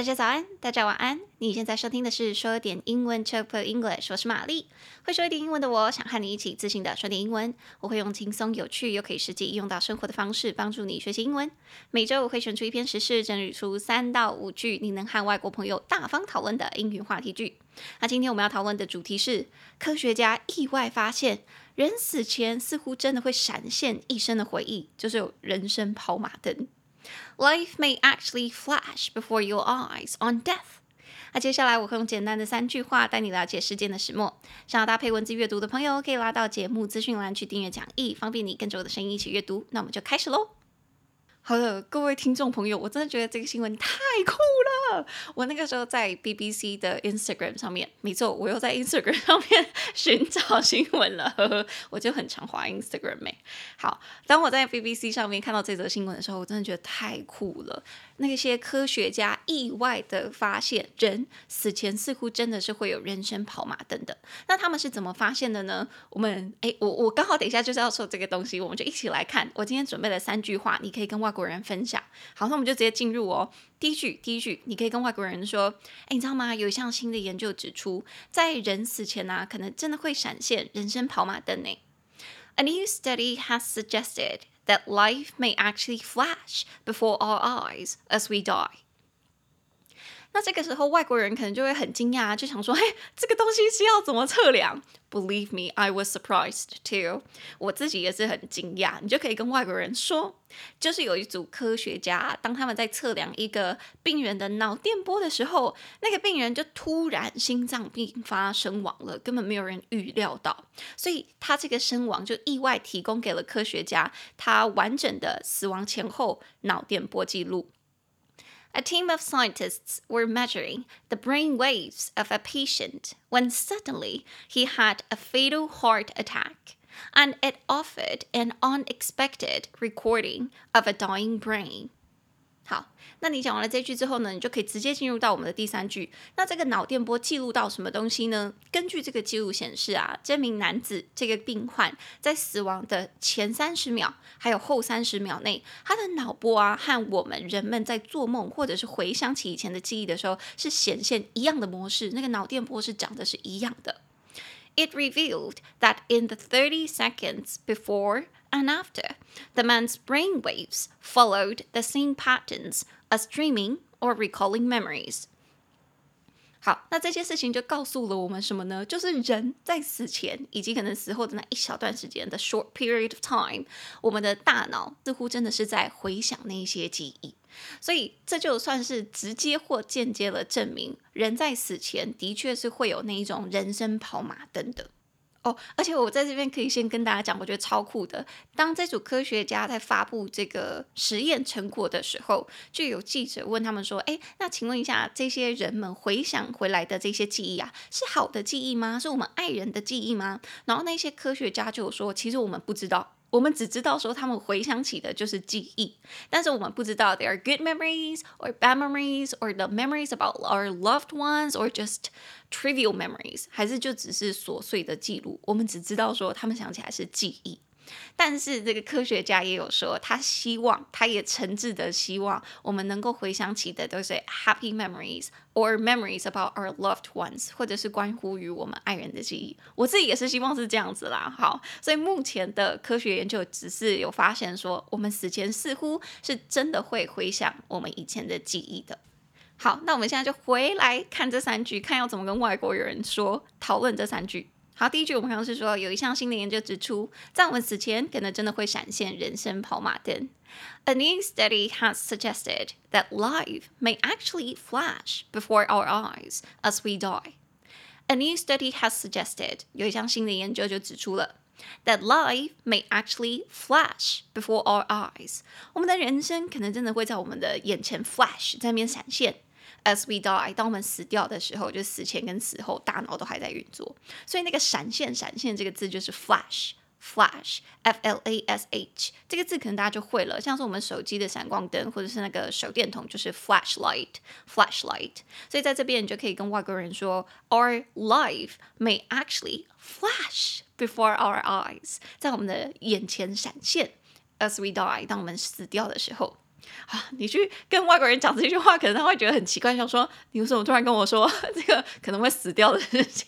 大家早安，大家晚安。你现在收听的是说点英文 Chill Pill English， 我是玛丽。会说一点英文的我，想和你一起自信的说点英文。我会用轻松有趣又可以实际应用到生活的方式，帮助你学习英文。每周我会选出一篇时事，整理出3到5句你能和外国朋友大方讨论的英语话题句。那今天我们要讨论的主题是科学家意外发现人死前似乎真的会闪现一生的回忆，就是有人生跑马灯。Life may actually flash before your eyes on death. 接下来我会用简单的3句话带你了解事件的始末。想要搭配文字阅读的朋友，可以拉到节目资讯栏去订阅讲义，方便你跟着我的声音一起阅读。那我们就开始咯。好了，各位听众朋友，我真的觉得这个新闻太酷了。我那个时候在 BBC 的 Instagram 上面，没错，我又在 Instagram 上面寻找新闻了，呵呵，我就很常滑 Instagram 欸。好，当我在 BBC 上面看到这则新闻的时候，我真的觉得太酷了。那些科学家意外的发现，人死前似乎真的是会有人生跑马灯的。那他们是怎么发现的呢？我刚好等一下就是要说这个东西，我们就一起来看。我今天准备了3句话，你可以跟外国人分享。好，那我们就直接进入哦。第一句，你可以跟外国人说，你知道吗？有一项新的研究指出，在人死前啊，可能真的会闪现人生跑马灯呢。A new study has suggested that life may actually flash before our eyes as we die. 那这个时候外国人可能就会很惊讶，就想说，这个东西是要怎么测量？ Believe me, I was surprised too. 我自己也是很惊讶。你就可以跟外国人说，就是有一组科学家，当他们在测量一个病人的脑电波的时候，那个病人就突然心脏病发身亡了，根本没有人预料到，所以他这个身亡就意外提供给了科学家他完整的死亡前后脑电波记录。A team of scientists were measuring the brain waves of a patient when suddenly he had a fatal heart attack, and it offered an unexpected recording of a dying brain. 好，那你讲完了这句之后呢，你就可以直接进入到我们的第3句。那这个脑电波记录到什么东西呢？根据这个记录显示啊，这名男子这个病患在死亡的前30秒还有后30秒内，他的脑波啊和我们人们在做梦或者是回想起以前的记忆的时候是显现一样的模式，那个脑电波是长得是一样的。It revealed that in the 30 seconds before and after, the man's brain waves followed the same patterns as dreaming or recalling memories. 好，那这些事情就告诉了我们什么呢？就是人在死前以及可能死后的那一小段时间的 short period of time， 我们的大脑似乎真的是在回想那些记忆。所以这就算是直接或间接的证明，人在死前的确是会有那一种人生跑马灯的。而且我在这边可以先跟大家讲，我觉得超酷的，当这组科学家在发布这个实验成果的时候，就有记者问他们说，那请问一下，这些人们回想回来的这些记忆啊，是好的记忆吗？是我们爱人的记忆吗？然后那些科学家就有说，其实我们不知道，我们只知道说他们回想起的就是记忆，但是我们不知道 there are good memories or bad memories or the memories about our loved ones or just trivial memories， 还是就只是琐碎的记录，我们只知道说他们想起来是记忆。但是这个科学家也有说，他也诚挚的希望我们能够回想起的都是 happy memories or memories about our loved ones， 或者是关乎于我们爱人的记忆。我自己也是希望是这样子啦。好，所以目前的科学研究只是有发现说，我们死前似乎是真的会回想我们以前的记忆的。好，那我们现在就回来看这3句，看要怎么跟外国人说讨论这3句。好，第一句我们刚刚是说，有一项新的研究指出，在我们死前可能真的会闪现人生跑马灯。A new study has suggested that life may actually flash before our eyes as we die. A new study has suggested， 有一项新的研究就指出了 that life may actually flash before our eyes。 我们的人生可能真的会在我们的眼前 flash， 在那边闪现。As we die， 当我们死掉的时候，就死前跟死后大脑都还在运作，所以那个闪现这个字就是 flash F-L-A-S-H， 这个字可能大家就会了，像是我们手机的闪光灯或者是那个手电筒就是 flashlight， 所以在这边你就可以跟外国人说 Our life may actually flash before our eyes， 在我们的眼前闪现 As we die， 当我们死掉的时候。啊，你去跟外国人讲这句话，可能他会觉得很奇怪，想说你为什么突然跟我说这个可能会死掉的事情，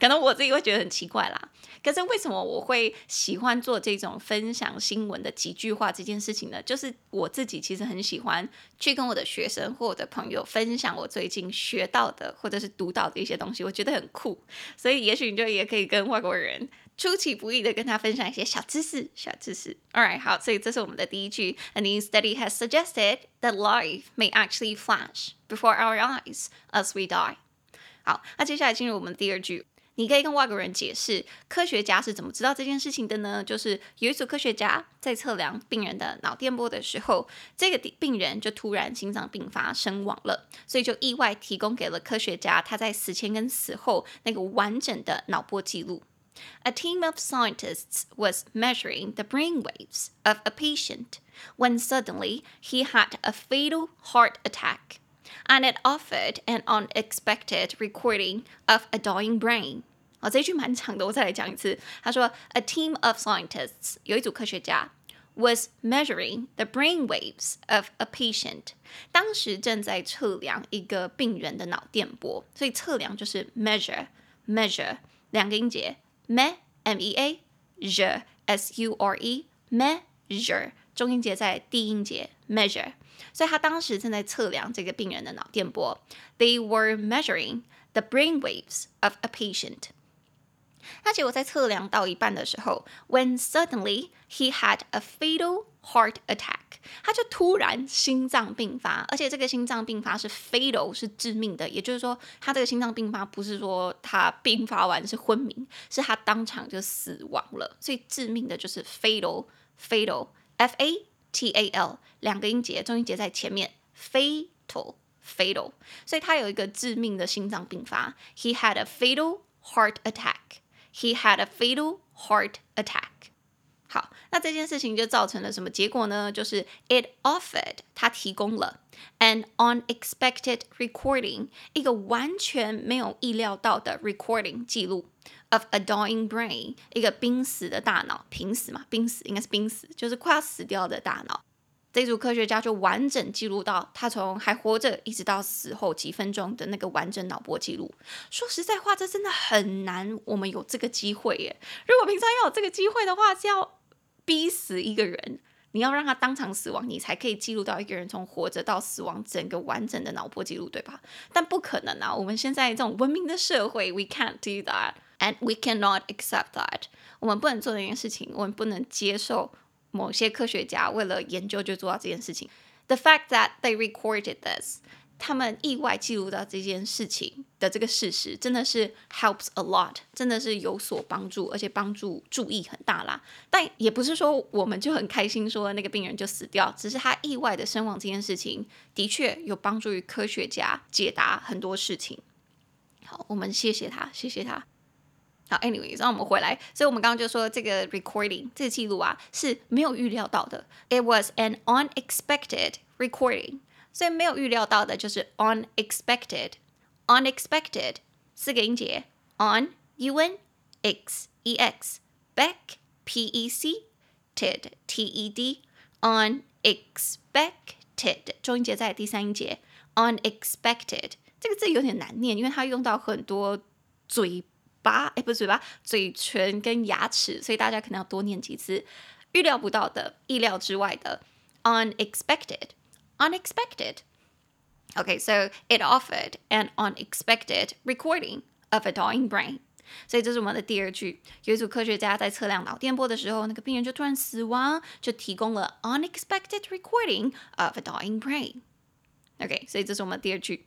可能我自己会觉得很奇怪啦。可是为什么我会喜欢做这种分享新闻的几句话这件事情呢？就是我自己其实很喜欢去跟我的学生或我的朋友分享我最近学到的或者是读到的一些东西，我觉得很酷。所以也许你就也可以跟外国人出其不意的跟他分享一些小知识。 Alright, 好，所以这是我们的第一句。A new study has suggested that life may actually flash before our eyes as we die. 好，那接下来进入我们的第二句。你可以跟外国人解释科学家是怎么知道这件事情的呢？就是有一组科学家在测量病人的脑电波的时候，这个病人就突然心脏病发身亡了，所以就意外提供给了科学家他在死前跟死后那个完整的脑波记录。A team of scientists was measuring the brain waves of a patient when suddenly he had a fatal heart attack, and it offered an unexpected recording of a dying brain. 好，这句蛮长的，我再来讲一次。他说 A team of scientists, 有一组科学家 was measuring the brain waves of a patient. 当时正在测量一个病人的脑电波，所以测量就是 measure, 两个音节。Me, M-E-A, je, S-U-R-E, measure, 中音节在第一音节 measure. 所以他当时正在测量这个病人的脑电波。They were measuring the brain waves of a patient. 那结果在测量到一半的时候 when suddenly he had a fatal heart attack. 他就突然心脏病发，而且这个心脏病发是 fatal， 是致命的，也就是说他这个心脏病发不是说他病发完是昏迷，是他当场就死亡了，所以致命的就是 fatal, F-A-T-A-L， 两个音节，中音节在前面 fatal， 所以他有一个致命的心脏病发。He had a fatal heart attack. He had a fatal heart attack.好，那这件事情就造成了什么结果呢？就是 it offered， 它提供了 an unexpected recording， 一个完全没有意料到的 recording 记录 of a dying brain， 一个濒死的大脑，濒死嘛，濒死应该是濒死，就是快要死掉的大脑。这组科学家就完整记录到他从还活着一直到死后几分钟的那个完整脑波记录。说实在话，这真的很难，我们有这个机会耶。如果平常要有这个机会的话，是要逼死一个人，你要让他当场死亡，你才可以记录到一个人从活着到死亡整个完整的脑波记录，对吧？但不可能啊，我们现在这种文明的社会 we can't do that and we cannot accept that， 我们不能做这件事情，我们不能接受某些科学家为了研究就做到这件事情。 The fact that they recorded this， 他们意外记录到这件事情的这个事实，真的是 helps a lot， 真的是有所帮助，而且帮助注意很大啦。但也不是说我们就很开心说那个病人就死掉，只是他意外的身亡这件事情的确有帮助于科学家解答很多事情。好，我们谢谢他。好 anyways， 让我们回来。所以我们刚刚就说这个 recording， 这个记录啊是没有预料到的。It was an unexpected recording。 所以没有预料到的就是 unexpected。 Unexpected， 四个音节 on un x e x back p e c ted t e d unexpected， 中音节在第三音节 unexpected。 这个字有点难念，因为它用到很多嘴唇跟牙齿，所以大家可能要多念几次。预料不到的，意料之外的 unexpected。 Okay, so it offered an unexpected recording of a dying brain. 所以这是我们的第二句。有一组科学家在测量脑电波的时候，那个病人就突然死亡，就提供了 unexpected recording of a dying brain. Okay, 所以这是我们的第二句。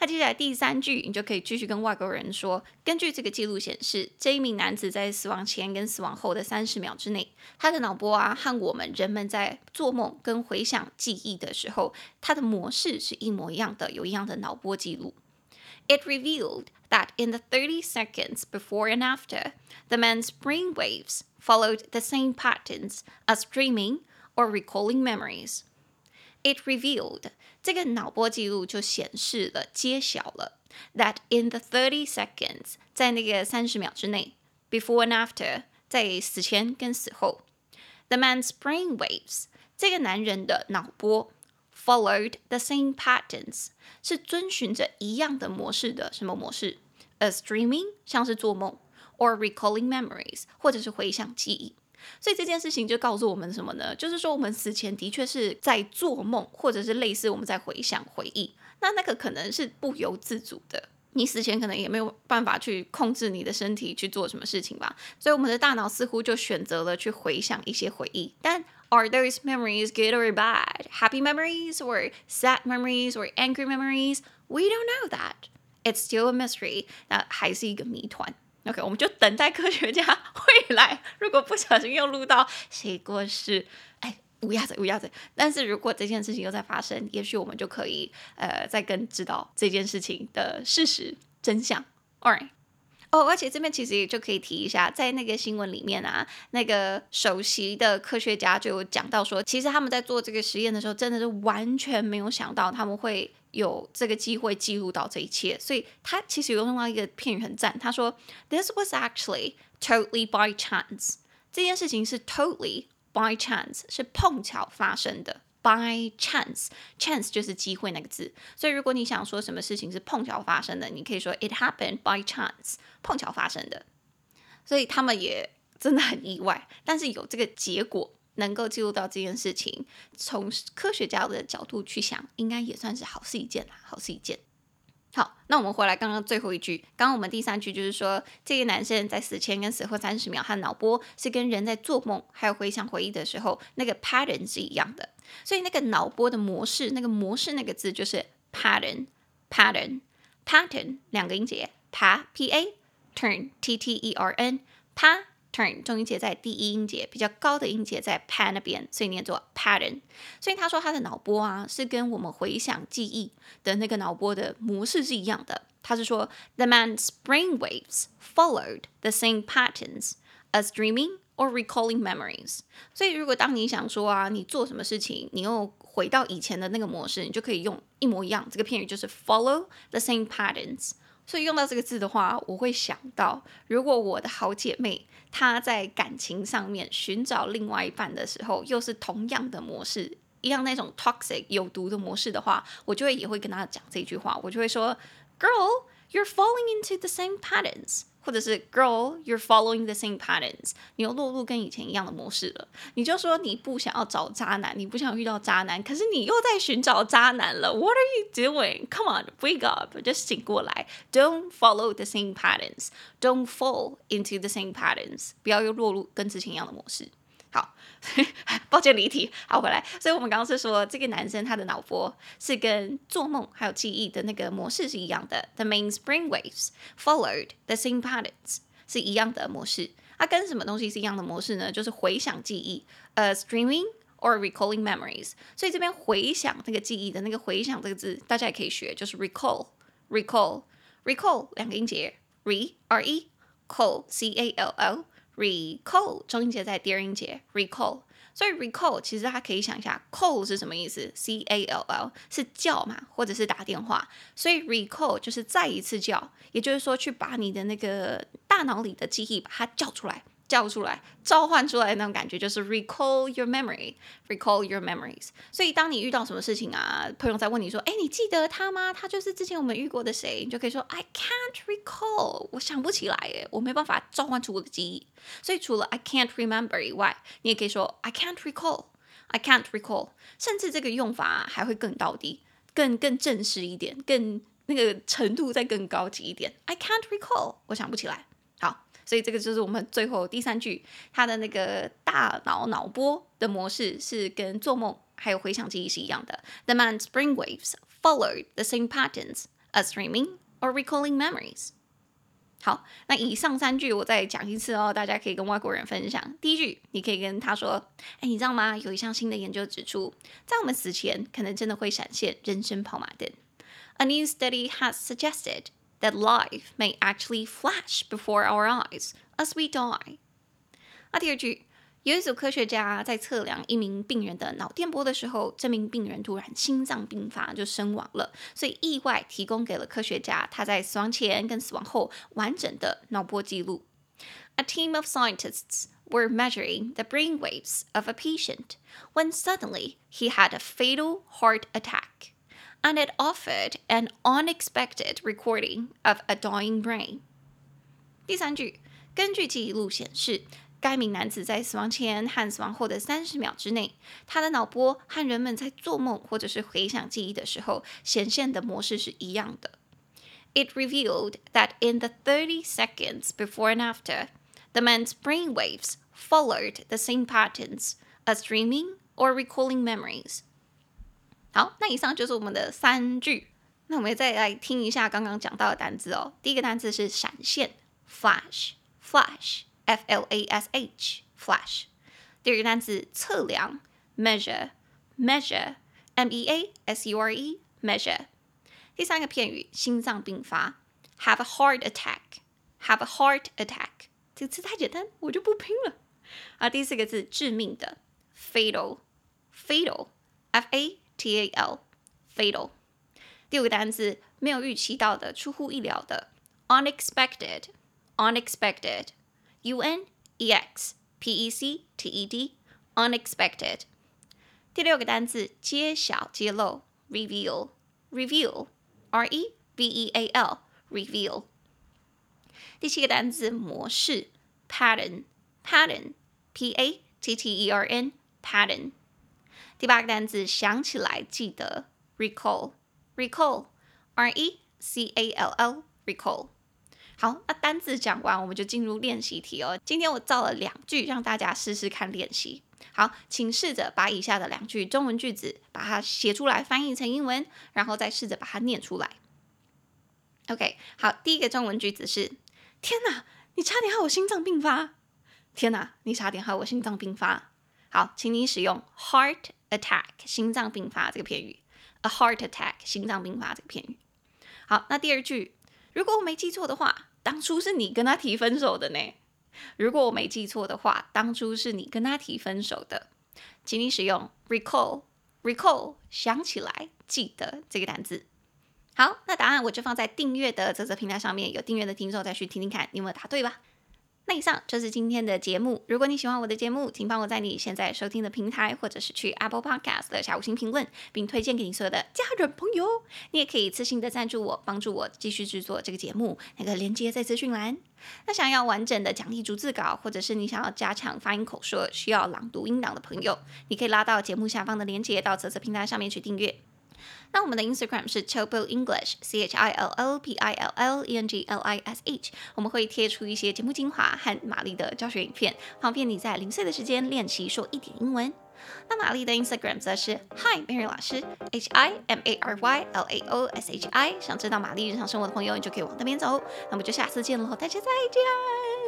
那接下来第三句，你就可以继续跟外国人说，根据这个记录显示，这一名男子在死亡前跟死亡后的30秒之内，他的脑波啊和我们人们在做梦跟回想记忆的时候，他的模式是一模一样的，有一样的脑波记录。It revealed that in the 30 seconds before and after, the man's brain waves followed the same patterns as dreaming or recalling memories.It revealed， 这个脑波记录就显示了，揭晓了 that in the 30 seconds， 在那个30秒之内 before and after， 在死前跟死后 the man's brain waves，这个男人的脑波 followed the same patterns 是遵循着一样的模式的。什么模式？ As dreaming 像是做梦 or recalling memories 或者是回想记忆。所以这件事情就告诉我们什么呢？就是说我们死前的确是在做梦，或者是类似我们在回想回忆，那个可能是不由自主的，你死前可能也没有办法去控制你的身体去做什么事情吧，所以我们的大脑似乎就选择了去回想一些回忆。但 are those memories good or bad? Happy memories or sad memories or angry memories? We don't know that. It's still a mystery. 那还是一个谜团。OK， 我们就等待科学家未来，如果不小心又录到谁过世，乌鸦嘴，但是如果这件事情又在发生，也许我们就可以再跟知道这件事情的事实真相。 Alright， 而且这边其实也就可以提一下，在那个新闻里面啊，那个首席的科学家就有讲到说，其实他们在做这个实验的时候真的是完全没有想到他们会有这个机会记录到这一切，所以他其实有用到一个片语很赞，他说 This was actually totally by chance， 这件事情是 totally by chance 是碰巧发生的。 by chance， chance 就是机会那个字，所以如果你想说什么事情是碰巧发生的，你可以说 It happened by chance， 碰巧发生的。所以他们也真的很意外，但是有这个结果能够记录到这件事情，从科学家的角度去想，应该也算是好事一件啦，好事一件。好，那我们回来刚刚最后一句，刚刚我们第三句就是说，这个男生在死前跟死后30秒，他的脑波是跟人在做梦还有回想回忆的时候那个 pattern 是一样的，所以那个脑波的模式，那个模式那个字就是 pattern 两个音节 pa pa turn t t e r n pa turn 重音节在第一音节，比较高的音节在 pa 那边，所以念作 pattern。 所以他说他的脑波啊是跟我们回想记忆的那个脑波的模式是一样的。他是说 The man's brainwaves followed the same patterns as dreaming or recalling memories。 所以如果当你想说啊你做什么事情你又回到以前的那个模式，你就可以用一模一样，这个片语就是 follow the same patterns。所以用到这个字的话，我会想到如果我的好姐妹她在感情上面寻找另外一半的时候又是同样的模式，一样那种 toxic 有毒的模式的话，我就会也会跟她讲这句话，我就会说 Girl, you're falling into the same patterns， 或者是 Girl, you're following the same patterns， 你又落入跟以前一样的模式了。你就说你不想要找渣男，你不想遇到渣男，可是你又在寻找渣男了。 What are you doing? Come on, wake up， 就醒过来。 Don't follow the same patterns， Don't fall into the same patterns， 不要又落入跟之前一样的模式。好，抱歉离题，好回来。所以我们刚刚是说这个男生他的脑波是跟做梦还有记忆的那个模式是一样的。 The man's brainwaves followed the same patterns 是一样的模式。它跟什么东西是一样的模式呢？就是回想记忆 dreaming or recalling memories。 所以这边回想那个记忆的那个回想这个字大家也可以学，就是 recall 两个音节 re r e call c a l l recall 中音节在第二音节 recall。 所以 recall 其实大家可以想一下 call 是什么意思， call 是叫嘛，或者是打电话，所以 recall 就是再一次叫，也就是说去把你的那个大脑里的记忆把它叫出来召唤出来，那种感觉就是 recall your memories。 所以当你遇到什么事情啊，朋友在问你说你记得他吗，他就是之前我们遇过的谁，你就可以说 I can't recall， 我想不起来耶，我没办法召唤出我的记忆。所以除了 I can't remember 以外，你也可以说 I can't recall。 甚至这个用法还会更到底，更正式一点，更那个程度再更高级一点， I can't recall， 我想不起来。好，所以这个就是我们最后第三句，它的那个大脑脑波的模式是跟做梦还有回想记忆是一样的。 The man's brainwaves followed the same patterns as dreaming or recalling memories。 好，那以上三句我再讲一次哦，大家可以跟外国人分享。第一句你可以跟他说你知道吗，有一项新的研究指出，在我们死前可能真的会闪现人生跑马灯。 A new study has suggested that life may actually flash before our eyes as we die。 第二句，有一组科学家在测量一名病人的脑电波的时候，这名病人突然心脏病发就身亡了，所以意外提供给了科学家他在死亡前跟死亡后完整的脑波记录。A team of scientists were measuring the brainwaves of a patient when suddenly he had a fatal heart attack, and it offered an unexpected recording of a dying brain. 第三句，根据记录显示，该名男子在死亡前和死亡后的30秒之内，他的脑波和人们在做梦或者是回想记忆的时候显现的模式是一样的。It revealed that in the 30 seconds before and after, the man's brainwaves followed the same patterns as dreaming or recalling memories. 好，那以上就是我们的三句。那我们再来听一下刚刚讲到的单字哦。第一个单字是闪现 ，flash，flash。Flash,F-L-A-S-H, flash. 第二个单词测量 measure, measure, M-E-A-S-U-R-E, measure. 第三个片语心脏病发 have a heart attack, have a heart attack. 这个词太简单，我就不拼了。啊，第四个字致命的 fatal, fatal, F-A-T-A-L, fatal. 第五个单词没有预期到的，出乎意料的 unexpected, unexpected.U-N-E-X-P-E-C-T-E-D, unexpected. 第六个单字揭晓揭露 reveal, reveal, R-E-V-E-A-L, reveal. 第七个单字模式 pattern, pattern, P-A-T-T-E-R-N, pattern. 第八个单字想起来记得 recall, recall, R-E-C-A-L-L, recall.好，那单字讲完，我们就进入练习题哦。今天我造了两句，让大家试试看练习。好，请试着把以下的两句中文句子，把它写出来，翻译成英文，然后再试着把它念出来。OK， 好，第一个中文句子是：天哪，你差点害我心脏病发！天哪，你差点害我心脏病发！好，请你使用 heart attack 心脏病发这个片语 ，a heart attack 心脏病发这个片语。好，那第二句，如果我没记错的话。当初是你跟他提分手的呢？如果我没记错的话，当初是你跟他提分手的。请你使用 recall, recall 想起来记得这个单字。好，那答案我就放在订阅的这则平台上面，有订阅的听众再去听听看你有没有答对吧。那以上就是今天的节目，如果你喜欢我的节目，请帮我在你现在收听的平台或者是去 Apple Podcast 留下5星评论，并推荐给你所有的家人朋友。你也可以私信的赞助我，帮助我继续制作这个节目，那个连接在资讯栏。那想要完整的奖励逐字稿，或者是你想要加强发音口说，需要朗读音档的朋友，你可以拉到节目下方的连接到这则平台上面去订阅。那我们的 Instagram 是 Chill Pill English, C-H-I-L-L-P-I-L-L-E-N-G-L-I-S-H， 我们会贴出一些节目精华和玛丽的教学影片，方便你在零碎的时间练习说一点英文。那玛丽的 Instagram 则是 HiMary 老师 H-I-M-A-R-Y-L-A-O-S-H-I， 想知道玛丽日常生活的朋友，你就可以往那边走。那我们就下次见喽，大家再见。